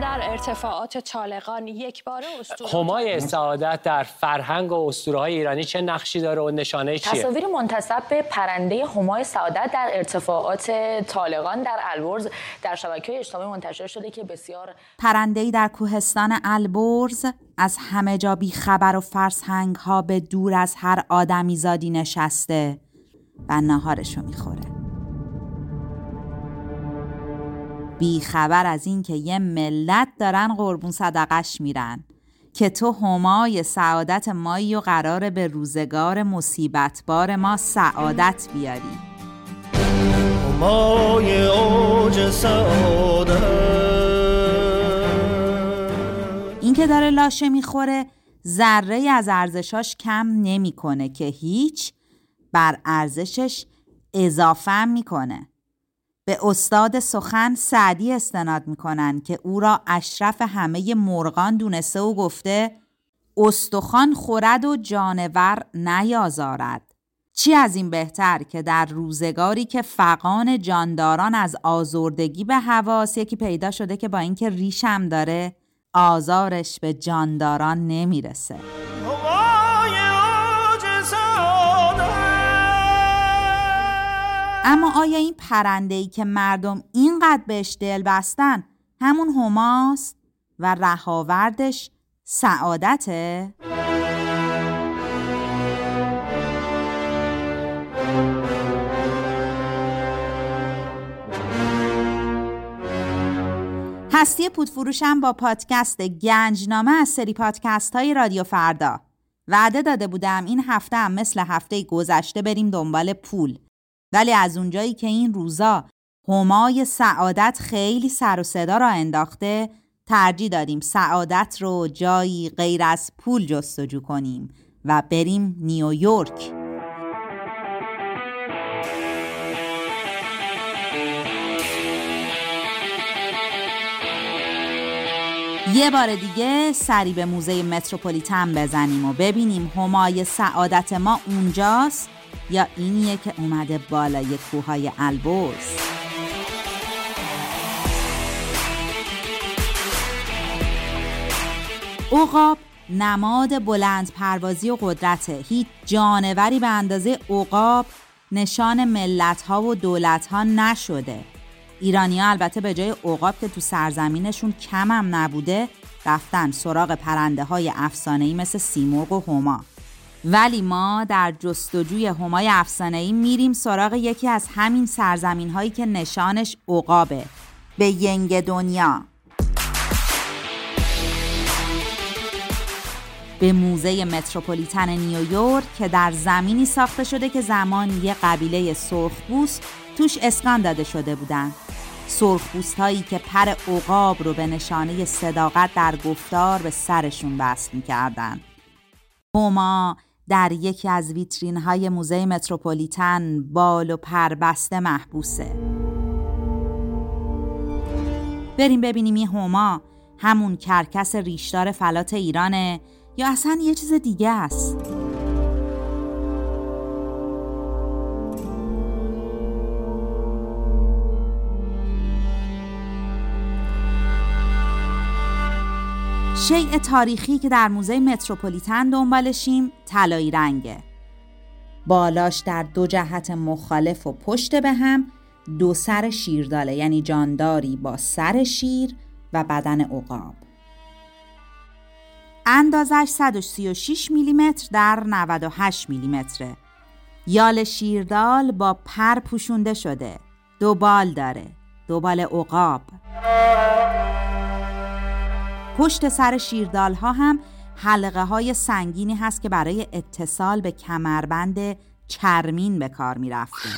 ما در ارتفاعات چالقان یک باره همای سعادت در فرهنگ و اسطوره‌های ایرانی چه نقشی داره و نشانه چیه؟ تصاویر منتسب به پرنده همای سعادت در ارتفاعات چالقان در البرز در شبکه‌های اجتماعی منتشر شده که بسیار پرنده‌ای در کوهستان البرز از همه جا بی‌خبر و فرسنگ‌ها به دور از هر آدمیزادی نشسته و ناهارشو می‌خوره. بی خبر از این که یه ملت دارن قربون صدقش میرن که تو همای سعادت مایی و قراره به روزگار مصیبتبار ما سعادت بیاری. همای اوج سعادت، این که داره لاشه میخوره ذره از ارزشش کم نمیکنه که هیچ، بر ارزشش اضافه میکنه. به استاد سخن سعدی استناد میکنن که او را اشرف همه مرغان دونسته و گفته استخوان خورد و جانور نیازارد. چی از این بهتر که در روزگاری که فغان جانداران از آزردگی به حواس یکی پیدا شده که با اینکه ریشم داره آزارش به جانداران نمیرسه. اما آیا این پرنده‌ای که مردم اینقدر بهش دل بستن همون هماست و رهاوردش سعادته؟ هستی پودفروش هم با پادکست گنجنامه از سری پادکست های رادیو فردا. وعده داده بودم این هفته هم مثل هفته گذشته بریم دنبال پول، ولی از اونجایی که این روزا همای سعادت خیلی سر و صدا را انداخته ترجیح دادیم سعادت رو جایی غیر از پول جستجو کنیم و بریم نیویورک. یه بار دیگه سری به موزه متروپولیتن بزنیم و ببینیم همای سعادت ما اونجاست یا اینیه که اومده بالای کوههای البرز. عقاب نماد بلند پروازی و قدرته. هیچ جانوری به اندازه عقاب نشان ملت‌ها و دولت‌ها نشده. ایرانی‌ها البته به جای عقاب که تو سرزمینشون کم هم نبوده رفتن سراغ پرنده‌های افسانه‌ای مثل سیمرغ و هما، ولی ما در جستجوی همای افسانه‌ای میریم سراغ یکی از همین سرزمین‌هایی که نشانش عقابه، به ینگ دنیا. به موزه متروپولیتن نیویورک که در زمینی ساخته شده که زمان یه قبیله سرخپوست توش اسکان داده شده بودن. سرخپوست‌هایی که پر عقاب رو به نشانه صداقت در گفتار به سرشون بست می‌کردن. هما در یکی از ویترین‌های موزه متروپولیتن بال و پر بسته محبوسه. بریم ببینیم این هما همون کرکس ریشدار فلات ایرانه یا اصلا یه چیز دیگه است. شیء تاریخی که در موزه متروپولیتن دنبالشیم طلایی رنگه. بالاش در دو جهت مخالف و پشت به هم دو سر شیرداله، یعنی جانداری با سر شیر و بدن عقاب. اندازش 136 میلیمتر در 98 میلیمتره. یال شیردال با پر پوشونده شده. دو بال داره. دو بال عقاب. پشت سر شیردال ها هم حلقه های سنگینی هست که برای اتصال به کمربند چرمین به کار می رفتیم.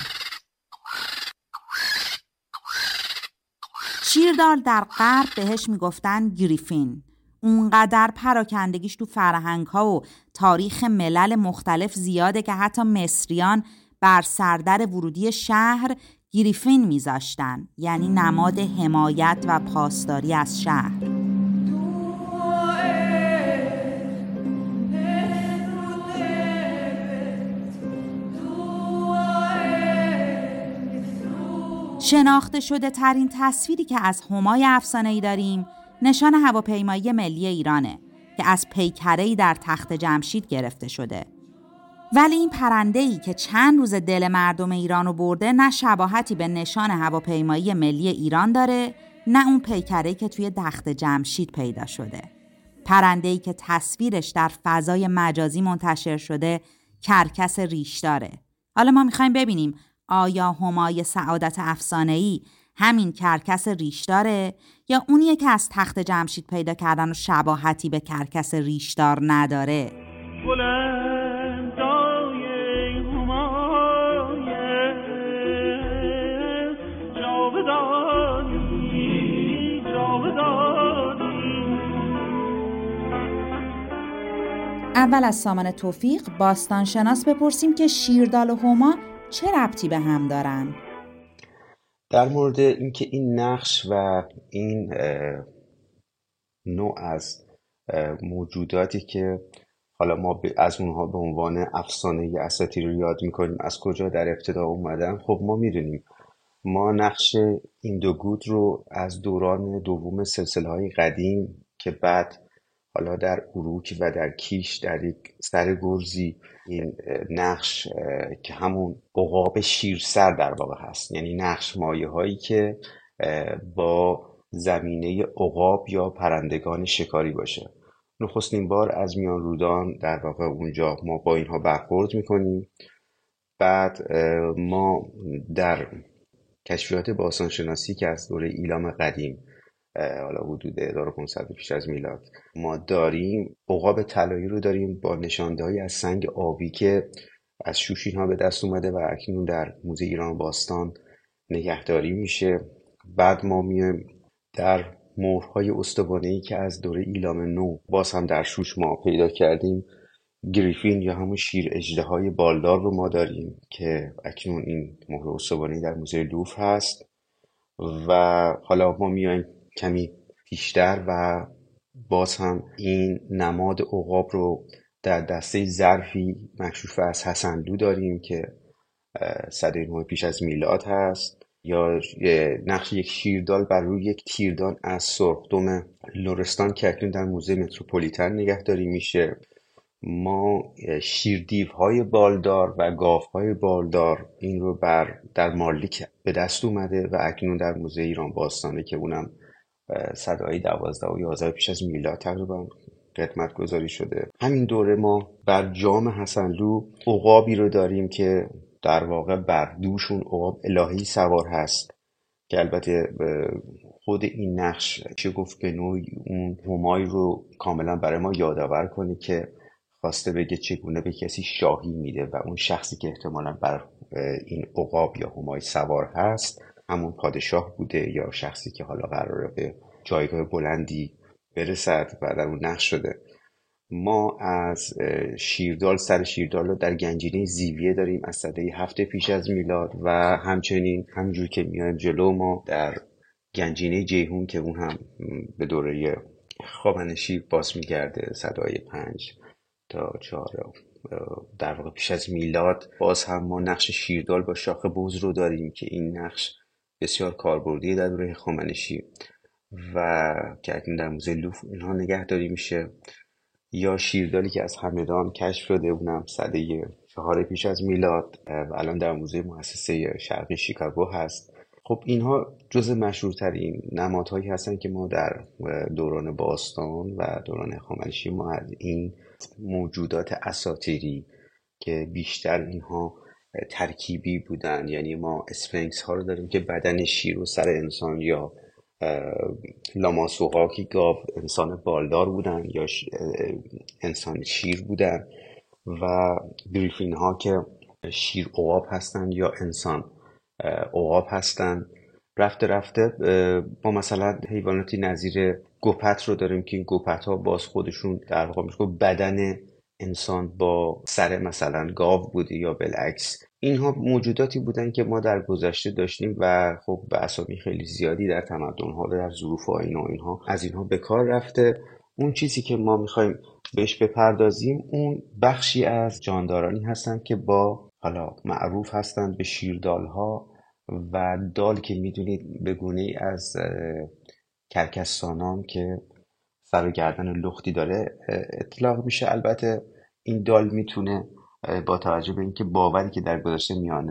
شیردال در غرب بهش می گفتن گریفین. اونقدر پراکندگیش تو فرهنگ ها و تاریخ ملل مختلف زیاده که حتی مصریان بر سردر ورودی شهر گریفین می زاشتن، یعنی نماد حمایت و پاسداری از شهر. شناخته شده ترین تصویری که از همای افسانه‌ای داریم نشان هواپیمایی ملی ایرانه که از پیکره‌ای در تخت جمشید گرفته شده. ولی این پرنده‌ای که چند روز دل مردم ایران رو برده نه شباهتی به نشان هواپیمایی ملی ایران داره، نه اون پیکره‌ای که توی تخت جمشید پیدا شده. پرنده‌ای که تصویرش در فضای مجازی منتشر شده کرکس ریش داره. حالا ما می‌خوایم ببینیم آیا همای سعادت افسانه‌ای همین کرکس ریش داره یا اونیه که از تخت جمشید پیدا کردن و شباهتی به کرکس ریشدار نداره؟ اول از سامان توفیق باستانشناس بپرسیم که شیردال و هما چه ربطی به هم دارن؟ در مورد اینکه این نقش و این نوع از موجوداتی که حالا ما از اونها به عنوان افسانه اساطیر رو یاد میکنیم از کجا در ابتدا اومدن، خب ما میدونیم. ما نقش این دو گود رو از دوران دوم سلسله‌های قدیم که بعد حالا در اروک و در کیش در یک سرگرزی این نقش که همون عقاب شیرسر در واقع هست، یعنی نقش مایه هایی که با زمینه عقاب یا پرندگان شکاری باشه، نخستین بار از میان رودان در واقع اونجا ما با اینها برخورد میکنیم. بعد ما در کشفیات باستانشناسی که از دوره ایلام قدیم حالا حدود 1500 پیش از میلاد ما داریم، عقاب طلایی رو داریم با نشانده‌هایی از سنگ آبی که از شوشین ها به دست اومده و اکنون در موزه ایران باستان نگهداری میشه. بعد ما میایم در مهرهای استوانه‌ای که از دوره ایلام نو باز هم در شوش ما پیدا کردیم، گریفین یا همون شیر اژدهای بالدار رو ما داریم که اکنون این مهر استوانه‌ای در موزه لوفر هست. و حالا ما میایم کمی بیشتر و باز هم این نماد عقاب رو در دسته ظرفی مکشوف از حسنلو داریم که 109 پیش از میلاد هست، یا نقش یک شیردال بر روی یک تیردان از سرخدم لورستان که اکنون در موزه متروپولیتن نگهداری میشه. ما شیردیوهای بالدار و گاوهای بالدار این رو در مارلیک به دست اومده و اکنون در موزه ایران باستانه که اونم صدای 12 و 11 پیش از میلاد تقریبا قدمت گذاری شده. همین دوره ما بر جام حسنلو عقابی رو داریم که در واقع بر دوشون عقاب الهی سوار هست که البته خود این نقش چه گفت به نوعی اون همای رو کاملا برای ما یادآور کنه که خواسته بگه چگونه به کسی شاهی میده و اون شخصی که احتمالا بر این عقاب یا همای سوار هست همون پادشاه بوده یا شخصی که حالا قراره به جایگاه بلندی برسد و در اون نقش شده. ما از شیردال سر شیردال رو در گنجینه زیویه داریم از سده 7 پیش از میلاد و همچنین همجور که میایم جلو ما در گنجینه جیهون که اون هم به دوره خوابنشی باز میگرده سدهای 5 تا 4 در واقع پیش از میلاد، باز هم ما نقش شیردال با شاخ بز رو داریم که این نقش بسیار کاربردی در دوره هخامنشی و که اکنون در موزه لوفر اینها نگهداری میشه. یا شیردالی که از همدان کشف شده اونم سده 4 پیش از میلاد و الان در موزه مؤسسه شرقی شیکاگو هست. خب اینها جزء مشهورترین نمادهایی هستن که ما در دوران باستان و دوران هخامنشی ما از این موجودات اساطیری که بیشتر اینها ترکیبی بودن، یعنی ما اسفنکس ها رو داریم که بدن شیر و سر انسان، یا لاماسوها که گاو انسان بالدار بودن یا انسان شیر بودن، و گریفین ها که شیر عقاب هستن یا انسان عقاب هستن. رفته ما مثلا حیواناتی نظیر گوپت رو داریم که این گوپت ها باز خودشون در واقع میشه بدن انسان با سر مثلا گاو بوده یا بالعکس. اینها موجوداتی بودن که ما در گذشته داشتیم و خب به اسامی خیلی زیادی در تمدن ها و در ظروف آیین و اینها از اینها به کار رفته. اون چیزی که ما میخوایم بهش بپردازیم اون بخشی از جاندارانی هستن که با حالا معروف هستن به شیردال ها و دال که میدونید به گونه از کرکسانام که سر و گردن لختی داره اطلاق میشه. البته این دال میتونه با توجه به اینکه باوری که در گذشته میان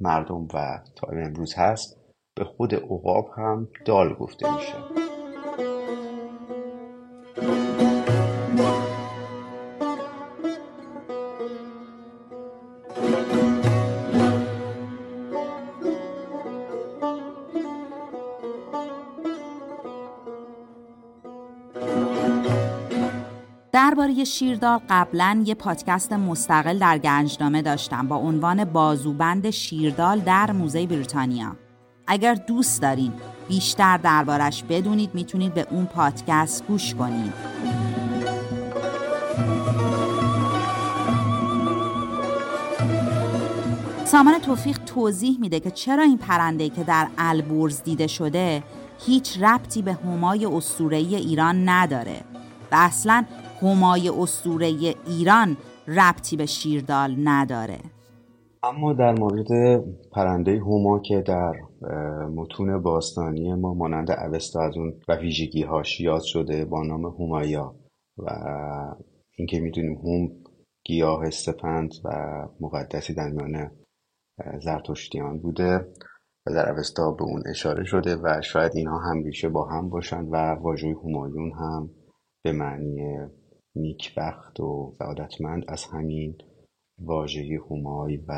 مردم و تا امروز هست به خود عقاب هم دال گفته میشه. درباره شیردال قبلا یه پادکست مستقل در گنجنامه داشتم با عنوان بازوبند شیردال در موزه بریتانیا. اگر دوست دارین بیشتر دربارش بدونید میتونید به اون پادکست گوش کنید. سامان توفیق توضیح میده که چرا این پرنده‌ای که در البرز دیده شده هیچ ربطی به همای اسطوره‌ای ایران نداره و اصلاً همای اسطوره‌ای ایران ربطی به شیردال نداره. اما در مورد پرنده هما که در متون باستانی ما مانند اوستا از اون و ویژگی‌هاش یاد شده با نام همایا و اینکه می‌دونیم هم گیاه استپند و مقدسی در میان زرتشتیان بوده و در اوستا به اون اشاره شده و شاید اینها هم ریشه با هم باشند و واژه همایون هم به معنی نیکبخت و سعادتمند از همین واژه همای و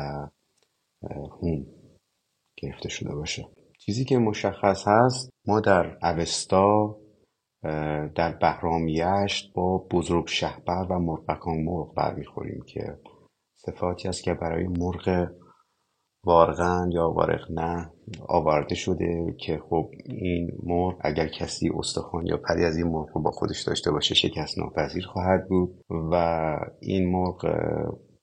هم گرفته شده باشه. چیزی که مشخص هست ما در اوستا در بهرامیشت با بزرگ شهپر و مرغکان مرغ برمیخوریم که صفاتی است که برای مرغ وارغن یا وارغ نه آورده شده که خب این مرغ اگر کسی استخوان یا پری از این مرغ رو با خودش داشته باشه شکست ناپذیر خواهد بود و این مرغ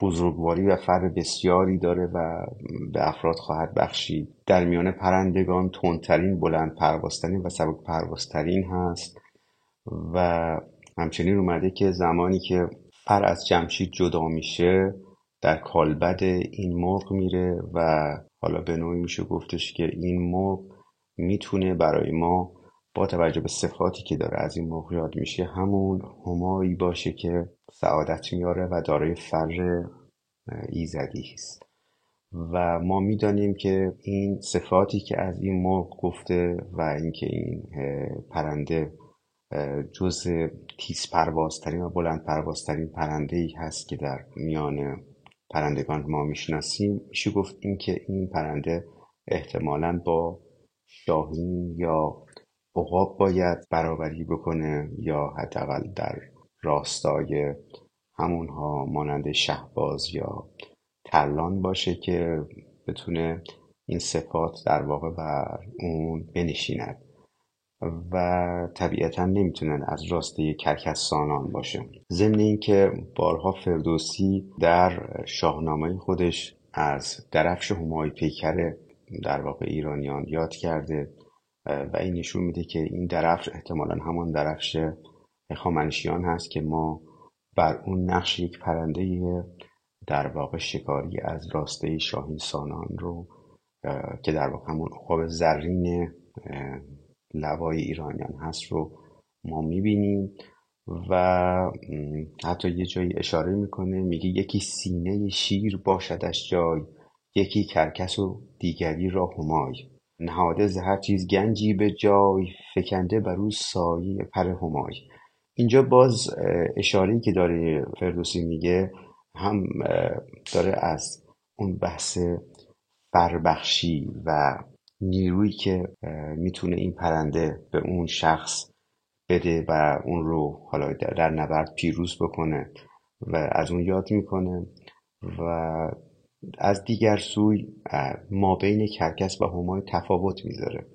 بزرگواری و فر بسیاری داره و به افراد خواهد بخشید. در میان پرندگان تندترین بلند پروازترین و سبک پروازترین هست و همچنین اومده که زمانی که فر از جمشید جدا میشه در کالبد این مرغ میره و حالا به نوعی میشه گفتش که این مرغ میتونه برای ما با توجه به صفاتی که داره از این مرغ یاد میشه همون همایی باشه که سعادت میاره و دارای فر ایزدی است و ما میدانیم که این صفاتی که از این مرغ گفته و اینکه این پرنده جز تیز پروازترین و بلند پروازترین پرنده‌ای هست که در میان پرندگان ما میشناسیم میشه گفت اینکه این پرنده احتمالاً با شاهین یا عقاب باید برابری بکنه یا حداقل در راستای همونها مانند شهباز یا ترلان باشه که بتونه این صفات در واقع بر اون بنشیند و طبیعتاً نمیتونن از راسته کرکسانان باشه. ضمن این که بارها فردوسی در شاهنامه خودش از درفش همای پیکر در واقع ایرانیان یاد کرده و این نشون میده که این درفش احتمالاً همان درفش هخامنشیان هست که ما بر اون نقش یک پرنده در واقع شکاری از راسته شاهین سانان رو که در واقع همون عقاب زرین لوای ایرانیان هست رو ما میبینیم و حتی یه جایی اشاره میکنه میگه یکی سینه شیر باشدش جای یکی کرکس و دیگری را همای نهاده ز هر چیز گنجی به جای فکنده بر او سایه پر همای. اینجا باز اشاره‌ای که داره فردوسی میگه هم داره از اون بحث بربخشی و نیرویی که میتونه این پرنده به اون شخص بده و اون رو حالا در نبرد پیروز بکنه و از اون یاد میکنه و از دیگر سوی ما بین کرکس و همای تفاوت میذاره.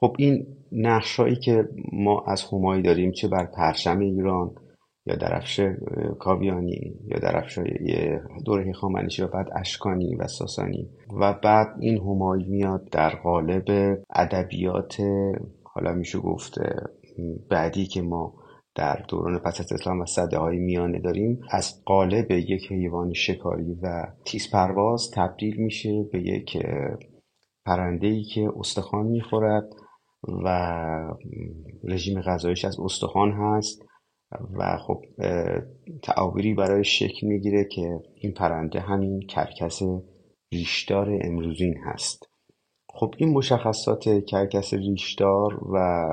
خب این نقشایی که ما از همای داریم چه بر پرچم ایران یا درفش کاویانی یا درفش دوره هخامنشی و بعد اشکانی و ساسانی و بعد این همایی میاد در قالب ادبیات حالا میشه گفت بعدی که ما در دوران پس از اسلام و سده‌های میانه داریم از قالب یک حیوان شکاری و تیزپرواز تبدیل میشه به یک پرنده‌ای که استخوان میخورد و رژیم غذایش از استخوان هست و خب تعابیری برای شکل میگیره که این پرنده همین کرکس ریشدار امروزین هست. خب این مشخصات کرکس ریشدار و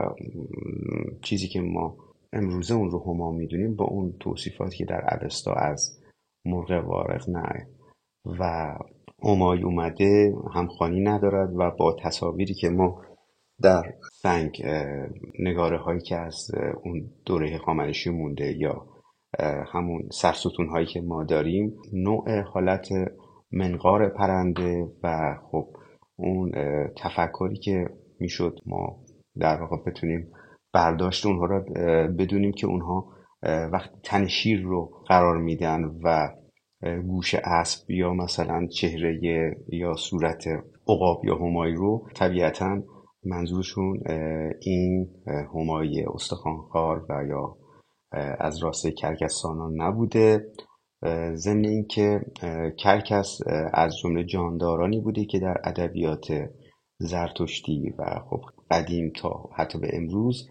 چیزی که ما امروزه اون رو هما میدونیم با اون توصیفاتی که در اوستا از مرغ وارق نه و همای اومده همخوانی ندارد و با تصاویری که ما در سنگ نگاره هایی که از اون دوره هخامنشی مونده یا همون سرستون هایی که ما داریم، نوع حالت منقار پرنده و خب اون تفکری که میشد ما در واقع بتونیم برداشت اونها را بدونیم که اونها وقتی تن شیر رو قرار میدن و گوش اسب یا مثلا چهره یا صورت عقاب یا همای رو، طبیعتاً منظورشون این همای استخوانخوار و یا از راسته کرکسانان نبوده. ضمن این که کرکس از جمله جاندارانی بوده که در ادبیات زرتشتی و خب قدیم تا حتی به امروز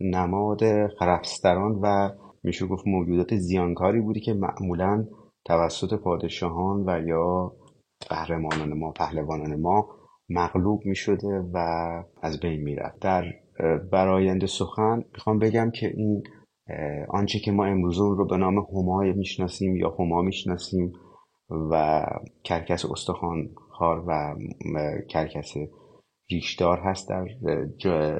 نماد خرفستران و میشه گفت موجودات زیانکاری بوده که معمولاً توسط پادشاهان و یا قهرمانان ما، پهلوانان ما مغلوب می شده و از بین می رفت. در برآیند سخن میخوام بگم که این آنچه که ما امروزون رو به نام هما میشناسیم یا هما میشناسیم و کرکس استخوانخوار و کرکس ریشدار هست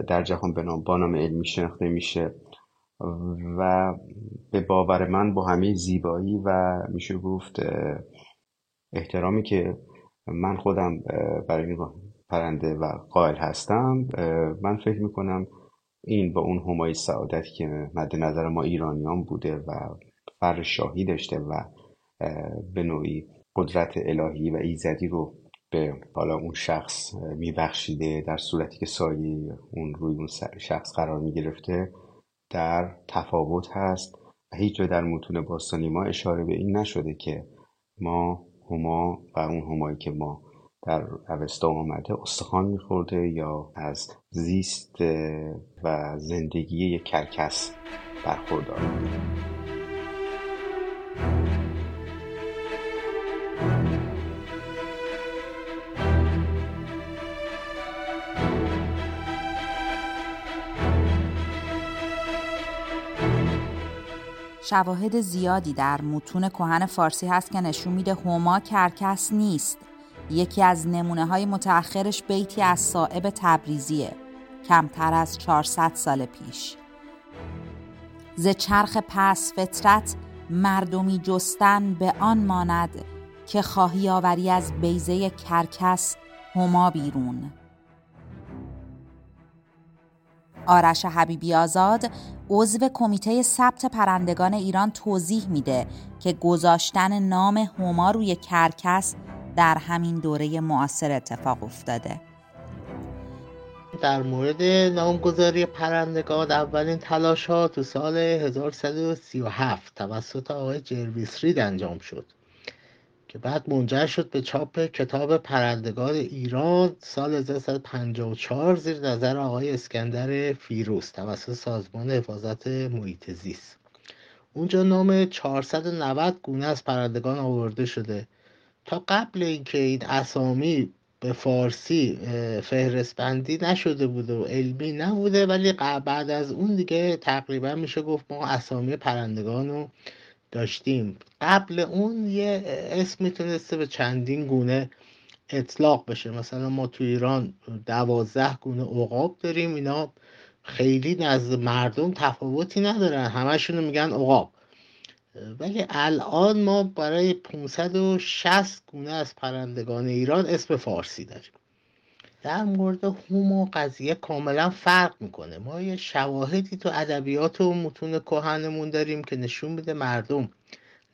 در جهان با نام علمی شناخته میشه و به باور من با همه زیبایی و میشه گفت احترامی که من خودم برای این پرنده و قائل هستم، من فکر میکنم این با اون همای سعادت که مد نظر ما ایرانیان بوده و فر شاهی داشته و به نوعی قدرت الهی و ایزدی رو به حالا اون شخص میبخشیده در صورتی که سایه اون روی اون شخص قرار میگرفته در تفاوت هست. هیچ جا در متون باستانی ما اشاره به این نشده که ما هما و اون همایی که ما در اوستا آمده استخوان میخورده یا از زیست و زندگی یک کرکس برخوردار بوده. شواهد زیادی در متون کهن فارسی هست که نشون میده هما کرکس نیست. یکی از نمونه‌های متأخرش بیتی از صائب تبریزیه، کمتر از 400 سال پیش. ز چرخ پس فطرت مردمی جستن به آن ماند، که خواهی آوری از بیضه کرکس هما بیرون. آرش حبیبی آزاد عضو کمیته ثبت پرندگان ایران توضیح میده که گذاشتن نام هما روی کرکس در همین دوره معاصر اتفاق افتاده. در مورد نامگذاری پرندگان اولین تلاش‌ها تو سال 1137 توسط آقای جرویس رید انجام شد که بعد منجر شد به چاپ کتاب پرندگان ایران سال 1954 زیر نظر آقای اسکندر فیروز توسط سازمان حفاظت محیط زیست. اونجا نام 490 گونه از پرندگان آورده شده. تا قبل اینکه این اسامی به فارسی فهرست بندی نشده بود و علمی نبوده، ولی بعد از اون دیگه تقریبا میشه گفت ما اسامی پرندگانو داشتیم. قبل اون یه اسم میتونسته به چندین گونه اطلاق بشه. مثلا ما تو ایران 12 گونه عقاب داریم. اینا خیلی نزد مردم تفاوتی ندارن، همشونو میگن عقاب. ولی الان ما برای 560 گونه از پرندگان ایران اسم فارسی داریم. در مورد هما قضیه کاملا فرق میکنه. ما یه شواهدی تو ادبیات و متون کهنمون داریم که نشون میده مردم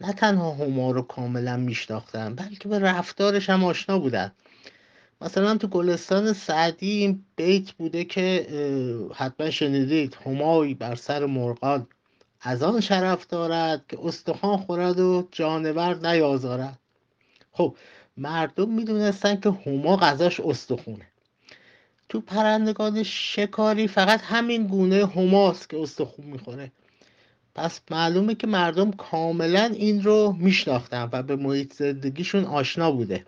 نه تنها هما رو کاملا میشناختن بلکه به رفتارش هم آشنا بودن. مثلا تو گلستان سعدی این بیت بوده که حتما شنیدید: همایی بر سر مرغان از آن شرف دارد که استخوان خورد و جانور نیازارد. خب مردم میدونستن که هما غذاش استخونه. تو پرندگان شکاری فقط همین گونه هماست که استخوم میخوره. پس معلومه که مردم کاملا این رو میشناختن و به محیط زندگیشون آشنا بوده.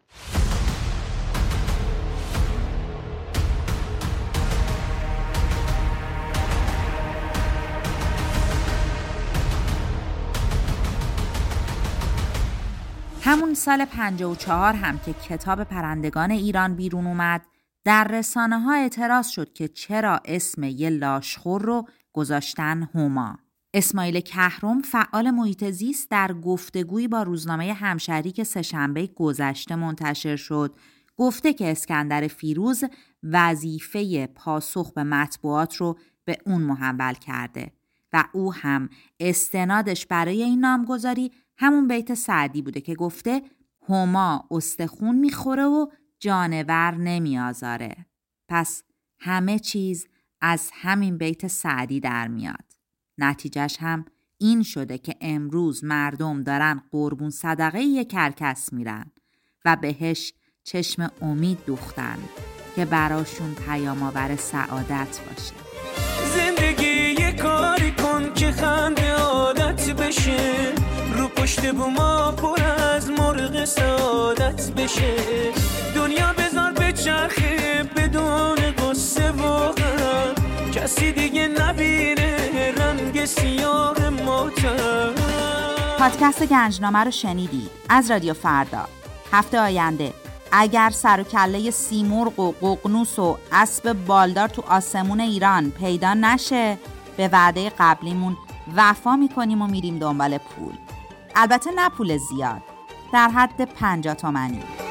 همون سال 54 هم که کتاب پرندگان ایران بیرون اومد، در رسانه ها اعتراض شد که چرا اسم یه لاشخور رو گذاشتن هما. اسماعیل کهرم، فعال محیط زیست، در گفتگویی با روزنامه همشهری که سه‌شنبه گذشته منتشر شد، گفته که اسکندر فیروز وظیفه پاسخ به مطبوعات رو به اون محول کرده و او هم استنادش برای این نامگذاری همون بیت سعدی بوده که گفته هما استخون میخوره و جانور نمیازاره. پس همه چیز از همین بیت سعدی در میاد. نتیجهش هم این شده که امروز مردم دارن قربون صدقه یک کرکس میرن و بهش چشم امید دوختن که براشون پیام‌آور سعادت باشه. زندگی یه کاری کن که خنده عادت بشه، رو پشت بوما پر از مرغ سعادت بشه، دنیا بذار به چرخه بدون قصه و غم، کسی دیگه نبینه رنگ سیاه ماتم. پادکست گنجنامه رو شنیدید از رادیو فردا. هفته آینده اگر سر و کله سیمرغ و ققنوس و اسب بالدار تو آسمون ایران پیدا نشه، به وعده قبلیمون وفا میکنیم و میریم دنبال پول. البته نه پول زیاد، در حد 50 تومانی.